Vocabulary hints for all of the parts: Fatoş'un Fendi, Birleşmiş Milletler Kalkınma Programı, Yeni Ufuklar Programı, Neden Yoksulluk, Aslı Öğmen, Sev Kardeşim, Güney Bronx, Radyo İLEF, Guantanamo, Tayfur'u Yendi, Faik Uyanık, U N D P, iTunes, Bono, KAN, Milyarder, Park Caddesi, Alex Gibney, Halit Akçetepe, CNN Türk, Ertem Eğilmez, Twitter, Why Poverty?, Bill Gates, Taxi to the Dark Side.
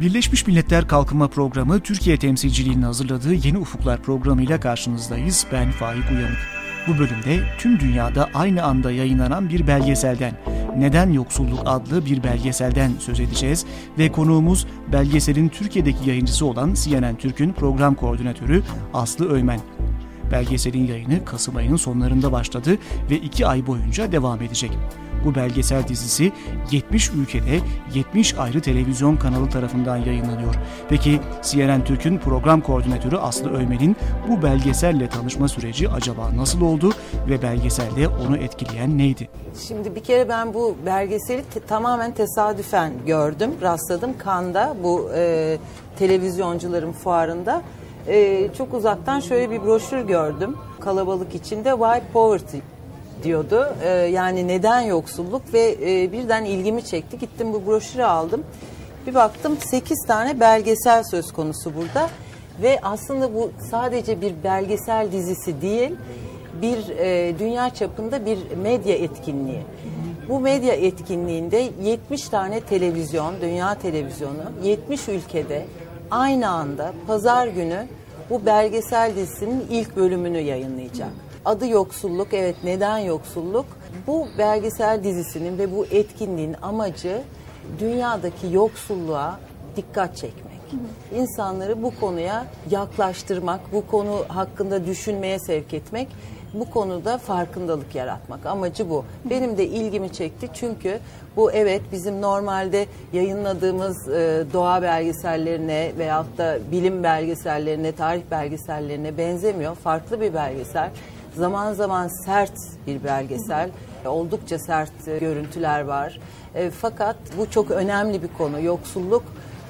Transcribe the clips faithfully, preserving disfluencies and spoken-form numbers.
Birleşmiş Milletler Kalkınma Programı Türkiye temsilciliğinin hazırladığı Yeni Ufuklar Programı ile karşınızdayız. Ben Faik Uyanık. Bu bölümde tüm dünyada aynı anda yayınlanan bir belgeselden, Neden Yoksulluk adlı bir belgeselden söz edeceğiz ve konuğumuz belgeselin Türkiye'deki yayıncısı olan C N N Türk'ün program koordinatörü Aslı Öğmen. Belgeselin yayını Kasım ayının sonlarında başladı ve iki ay boyunca devam edecek. Bu belgesel dizisi yetmiş ülkede yetmiş ayrı televizyon kanalı tarafından yayınlanıyor. Peki C N N Türk'ün program koordinatörü Aslı Öğmen'in bu belgeselle tanışma süreci acaba nasıl oldu ve belgeselde onu etkileyen neydi? Şimdi bir kere ben bu belgeseli t- tamamen tesadüfen gördüm, rastladım. K A N'da bu e, televizyoncuların fuarında e, çok uzaktan şöyle bir broşür gördüm. Kalabalık içinde Why Poverty? Diyordu. Ee, yani neden yoksulluk ve e, birden ilgimi çekti. Gittim bu broşürü aldım. Bir baktım sekiz tane belgesel söz konusu burada ve aslında bu sadece bir belgesel dizisi değil, bir e, dünya çapında bir medya etkinliği. Bu medya etkinliğinde yetmiş tane televizyon, dünya televizyonu, yetmiş ülkede aynı anda pazar günü bu belgesel dizisinin ilk bölümünü yayınlayacak. Adı yoksulluk, evet neden yoksulluk? Bu belgesel dizisinin ve bu etkinliğin amacı dünyadaki yoksulluğa dikkat çekmek. İnsanları bu konuya yaklaştırmak, bu konu hakkında düşünmeye sevk etmek, bu konuda farkındalık yaratmak. Amacı bu. Benim de ilgimi çekti çünkü bu evet bizim normalde yayınladığımız doğa belgesellerine veyahut da bilim belgesellerine, tarih belgesellerine benzemiyor. Farklı bir belgesel. Zaman zaman sert bir belgesel, oldukça sert görüntüler var. E, fakat bu çok önemli bir konu. Yoksulluk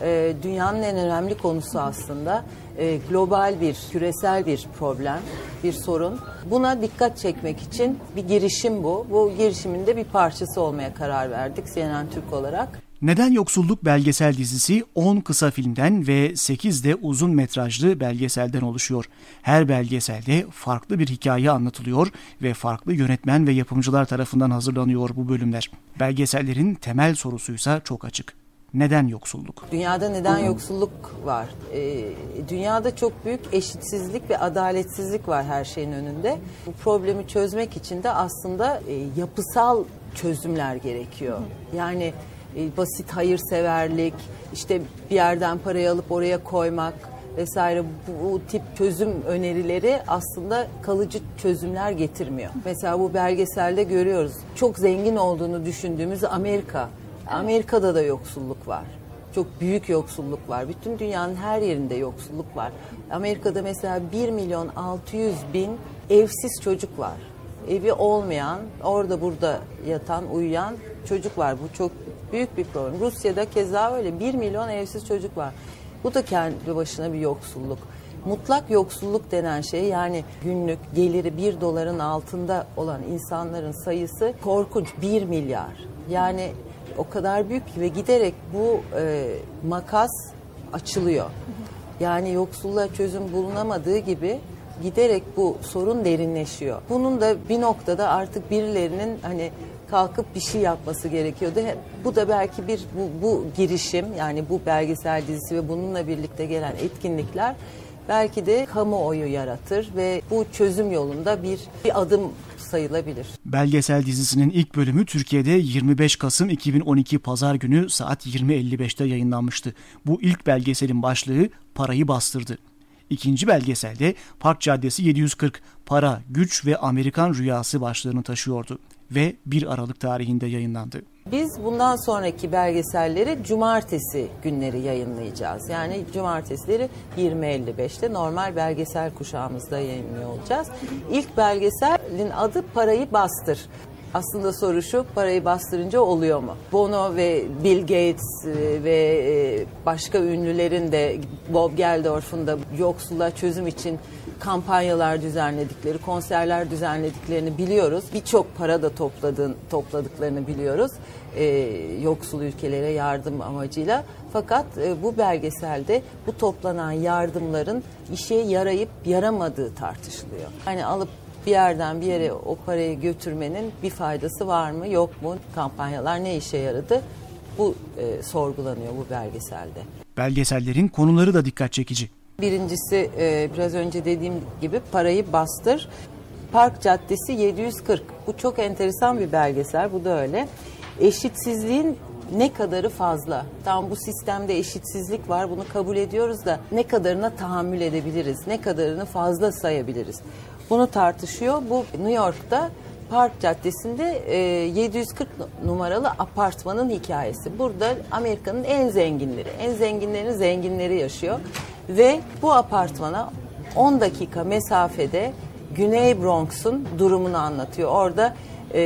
e, dünyanın en önemli konusu aslında. E, global bir, küresel bir problem, bir sorun. Buna dikkat çekmek için bir girişim bu. Bu girişimin de bir parçası olmaya karar verdik C N N Türk olarak. Neden Yoksulluk belgesel dizisi on kısa filmden ve sekiz de uzun metrajlı belgeselden oluşuyor. Her belgeselde farklı bir hikaye anlatılıyor ve farklı yönetmen ve yapımcılar tarafından hazırlanıyor bu bölümler. Belgesellerin temel sorusuysa çok açık. Neden yoksulluk? Dünyada neden yoksulluk var? E, dünyada çok büyük eşitsizlik ve adaletsizlik var her şeyin önünde. Bu problemi çözmek için de aslında e, yapısal çözümler gerekiyor. Yani basit hayırseverlik, işte bir yerden parayı alıp oraya koymak vesaire bu tip çözüm önerileri aslında kalıcı çözümler getirmiyor. Mesela bu belgeselde görüyoruz. Çok zengin olduğunu düşündüğümüz Amerika. Amerika'da da yoksulluk var. Çok büyük yoksulluk var. Bütün dünyanın her yerinde yoksulluk var. Amerika'da mesela bir milyon altı yüz bin evsiz çocuk var. Evi olmayan, orada burada yatan, uyuyan çocuk var. Bu çok büyük bir problem. Rusya'da keza öyle bir milyon evsiz çocuk var. Bu da kendi başına bir yoksulluk. Mutlak yoksulluk denen şey yani günlük geliri bir doların altında olan insanların sayısı korkunç bir milyar. Yani o kadar büyük ki ve giderek bu e, makas açılıyor. Yani yoksulluğa çözüm bulunamadığı gibi giderek bu sorun derinleşiyor. Bunun da bir noktada artık birilerinin hani kalkıp bir şey yapması gerekiyordu. Bu da belki bir bu, bu girişim yani bu belgesel dizisi ve bununla birlikte gelen etkinlikler belki de kamuoyu yaratır ve bu çözüm yolunda bir, bir adım sayılabilir. Belgesel dizisinin ilk bölümü Türkiye'de yirmi beş Kasım iki bin on iki Pazar günü saat yirmi elli beşte yayınlanmıştı. Bu ilk belgeselin başlığı parayı bastırdı. İkinci belgeselde Park Caddesi yedi yüz kırk para, güç ve Amerikan rüyası başlığını taşıyordu ve bir Aralık tarihinde yayınlandı. Biz bundan sonraki belgeselleri cumartesi günleri yayınlayacağız. Yani cumartesileri yirmi elli beşte normal belgesel kuşağımızda yayınlıyor olacağız. İlk belgeselin adı Parayı Bastır. Aslında soru şu, parayı bastırınca oluyor mu? Bono ve Bill Gates ve başka ünlülerin de Bob Geldof'un da yoksulluğa çözüm için kampanyalar düzenledikleri, konserler düzenlediklerini biliyoruz. Birçok para da topladığın, topladıklarını biliyoruz. E, yoksul ülkelere yardım amacıyla. Fakat e, bu belgeselde bu toplanan yardımların işe yarayıp yaramadığı tartışılıyor. Yani alıp bir yerden bir yere o parayı götürmenin bir faydası var mı yok mu? Kampanyalar ne işe yaradı? Bu e, sorgulanıyor bu belgeselde. Belgesellerin konuları da dikkat çekici. Birincisi biraz önce dediğim gibi Parayı Bastır. Park Caddesi yedi yüz kırk. Bu çok enteresan bir belgesel. Bu da öyle. Eşitsizliğin ne kadarı fazla? Tam bu sistemde eşitsizlik var, bunu kabul ediyoruz da ne kadarına tahammül edebiliriz? Ne kadarını fazla sayabiliriz? Bunu tartışıyor. Bu New York'ta Park Caddesi'nde yedi yüz kırk numaralı apartmanın hikayesi. Burada Amerika'nın en zenginleri, en zenginlerin zenginleri yaşıyor. Ve bu apartmana on dakika mesafede Güney Bronx'un durumunu anlatıyor. Orada e,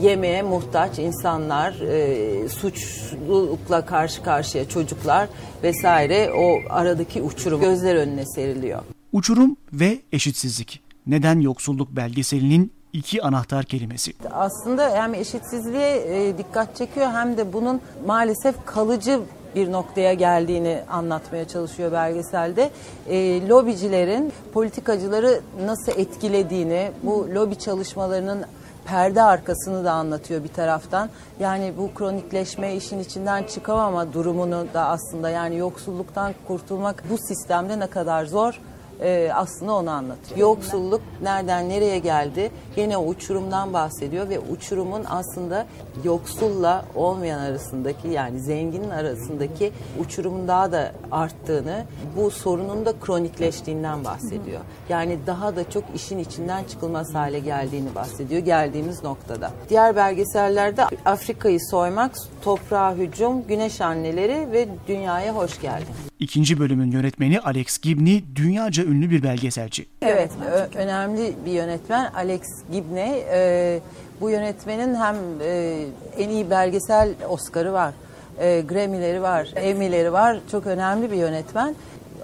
yemeğe muhtaç insanlar, e, suçlulukla karşı karşıya çocuklar vesaire, o aradaki uçurum gözler önüne seriliyor. Uçurum ve eşitsizlik. Neden Yoksulluk belgeselinin iki anahtar kelimesi. Aslında hem eşitsizliğe e, dikkat çekiyor hem de bunun maalesef kalıcı bir noktaya geldiğini anlatmaya çalışıyor belgeselde. E, lobicilerin politikacıları nasıl etkilediğini, bu lobi çalışmalarının perde arkasını da anlatıyor bir taraftan. Yani bu kronikleşme, işin içinden çıkamama durumunu da aslında, yani yoksulluktan kurtulmak bu sistemde ne kadar zor, e, aslında onu anlatıyor. Yoksulluk nereden nereye geldi? Yine o uçurumdan bahsediyor ve uçurumun aslında yoksulla olmayan arasındaki, yani zenginin arasındaki uçurumun daha da arttığını, bu sorunun da kronikleştiğinden bahsediyor. Yani daha da çok işin içinden çıkılmaz hale geldiğini bahsediyor, geldiğimiz noktada. Diğer belgesellerde Afrika'yı soymak, toprağa hücum, güneş anneleri ve dünyaya hoş geldin. İkinci bölümün yönetmeni Alex Gibney dünyaca ünlü bir belgeselci. Evet, ö- önemli bir yönetmen Alex Gibney. E, bu yönetmenin hem e, en iyi belgesel Oscar'ı var, e, Grammy'leri var, Emmy'leri var. Çok önemli bir yönetmen.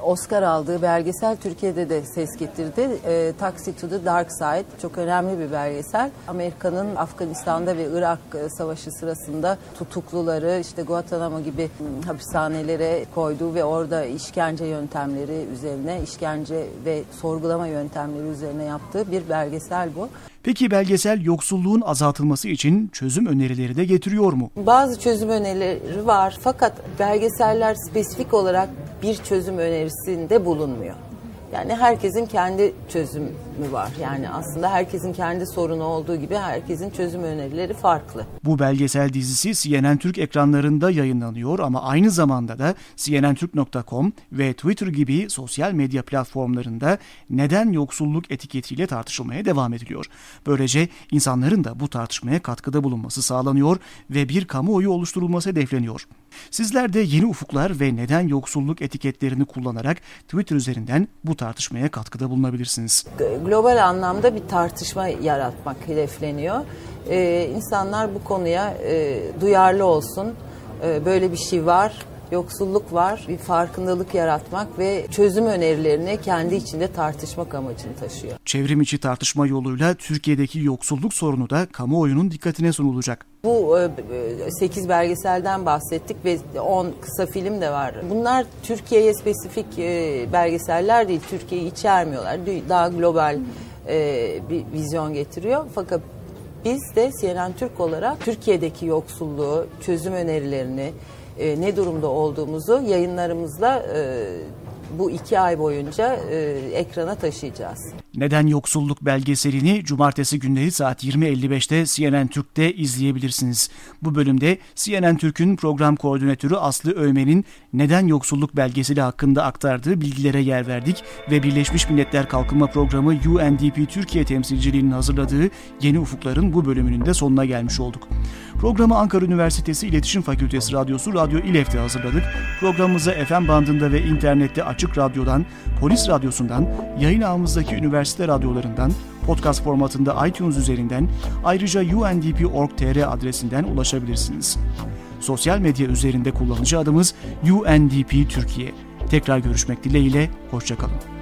Oscar aldığı belgesel Türkiye'de de ses getirdi. E, Taxi to the Dark Side çok önemli bir belgesel. Amerika'nın Afganistan'da ve Irak savaşı sırasında tutukluları işte Guantanamo gibi hapishanelere koyduğu ve orada işkence yöntemleri üzerine, işkence ve sorgulama yöntemleri üzerine yaptığı bir belgesel bu. Peki belgesel yoksulluğun azaltılması için çözüm önerileri de getiriyor mu? Bazı çözüm önerileri var fakat belgeseller spesifik olarak bir çözüm önerisinde bulunmuyor. Yani herkesin kendi çözümü var. Yani aslında herkesin kendi sorunu olduğu gibi herkesin çözüm önerileri farklı. Bu belgesel dizisi C N N Türk ekranlarında yayınlanıyor ama aynı zamanda da C N N Türk nokta com ve Twitter gibi sosyal medya platformlarında Neden Yoksulluk etiketiyle tartışılmaya devam ediliyor. Böylece insanların da bu tartışmaya katkıda bulunması sağlanıyor ve bir kamuoyu oluşturulması hedefleniyor. Sizler de Yeni Ufuklar ve Neden Yoksulluk etiketlerini kullanarak Twitter üzerinden bu tartışmaya katkıda bulunabilirsiniz. Global anlamda bir tartışma yaratmak hedefleniyor. Ee, insanlar bu konuya e, duyarlı olsun. Ee, böyle bir şey var, yoksulluk var. Bir farkındalık yaratmak ve çözüm önerilerini kendi içinde tartışmak amacını taşıyor. Çevrim içi tartışma yoluyla Türkiye'deki yoksulluk sorunu da kamuoyunun dikkatine sunulacak. Bu sekiz belgeselden bahsettik ve on kısa film de var. Bunlar Türkiye'ye spesifik belgeseller değil, Türkiye'yi içermiyorlar. Daha global bir vizyon getiriyor. Fakat biz de C N N Türk olarak Türkiye'deki yoksulluğu, çözüm önerilerini, ne durumda olduğumuzu yayınlarımızla bu iki ay boyunca e, ekrana taşıyacağız. Neden Yoksulluk belgeselini cumartesi günleri saat yirmi elli beşte C N N Türk'te izleyebilirsiniz. Bu bölümde C N N Türk'ün program koordinatörü Aslı Öğmen'in Neden Yoksulluk belgeseli hakkında aktardığı bilgilere yer verdik ve Birleşmiş Milletler Kalkınma Programı U N D P Türkiye temsilciliğinin hazırladığı Yeni Ufuklar'ın bu bölümünün de sonuna gelmiş olduk. Programı Ankara Üniversitesi İletişim Fakültesi Radyosu Radyo İLEF'te hazırladık. Programımıza F M bandında ve internette Açık Radyo'dan, Polis Radyosu'ndan, yayın ağımızdaki üniversite radyolarından, podcast formatında iTunes üzerinden, ayrıca U N D P nokta org nokta t r adresinden ulaşabilirsiniz. Sosyal medya üzerinde kullanıcı adımız U N D P Türkiye. Tekrar görüşmek dileğiyle, hoşça kalın.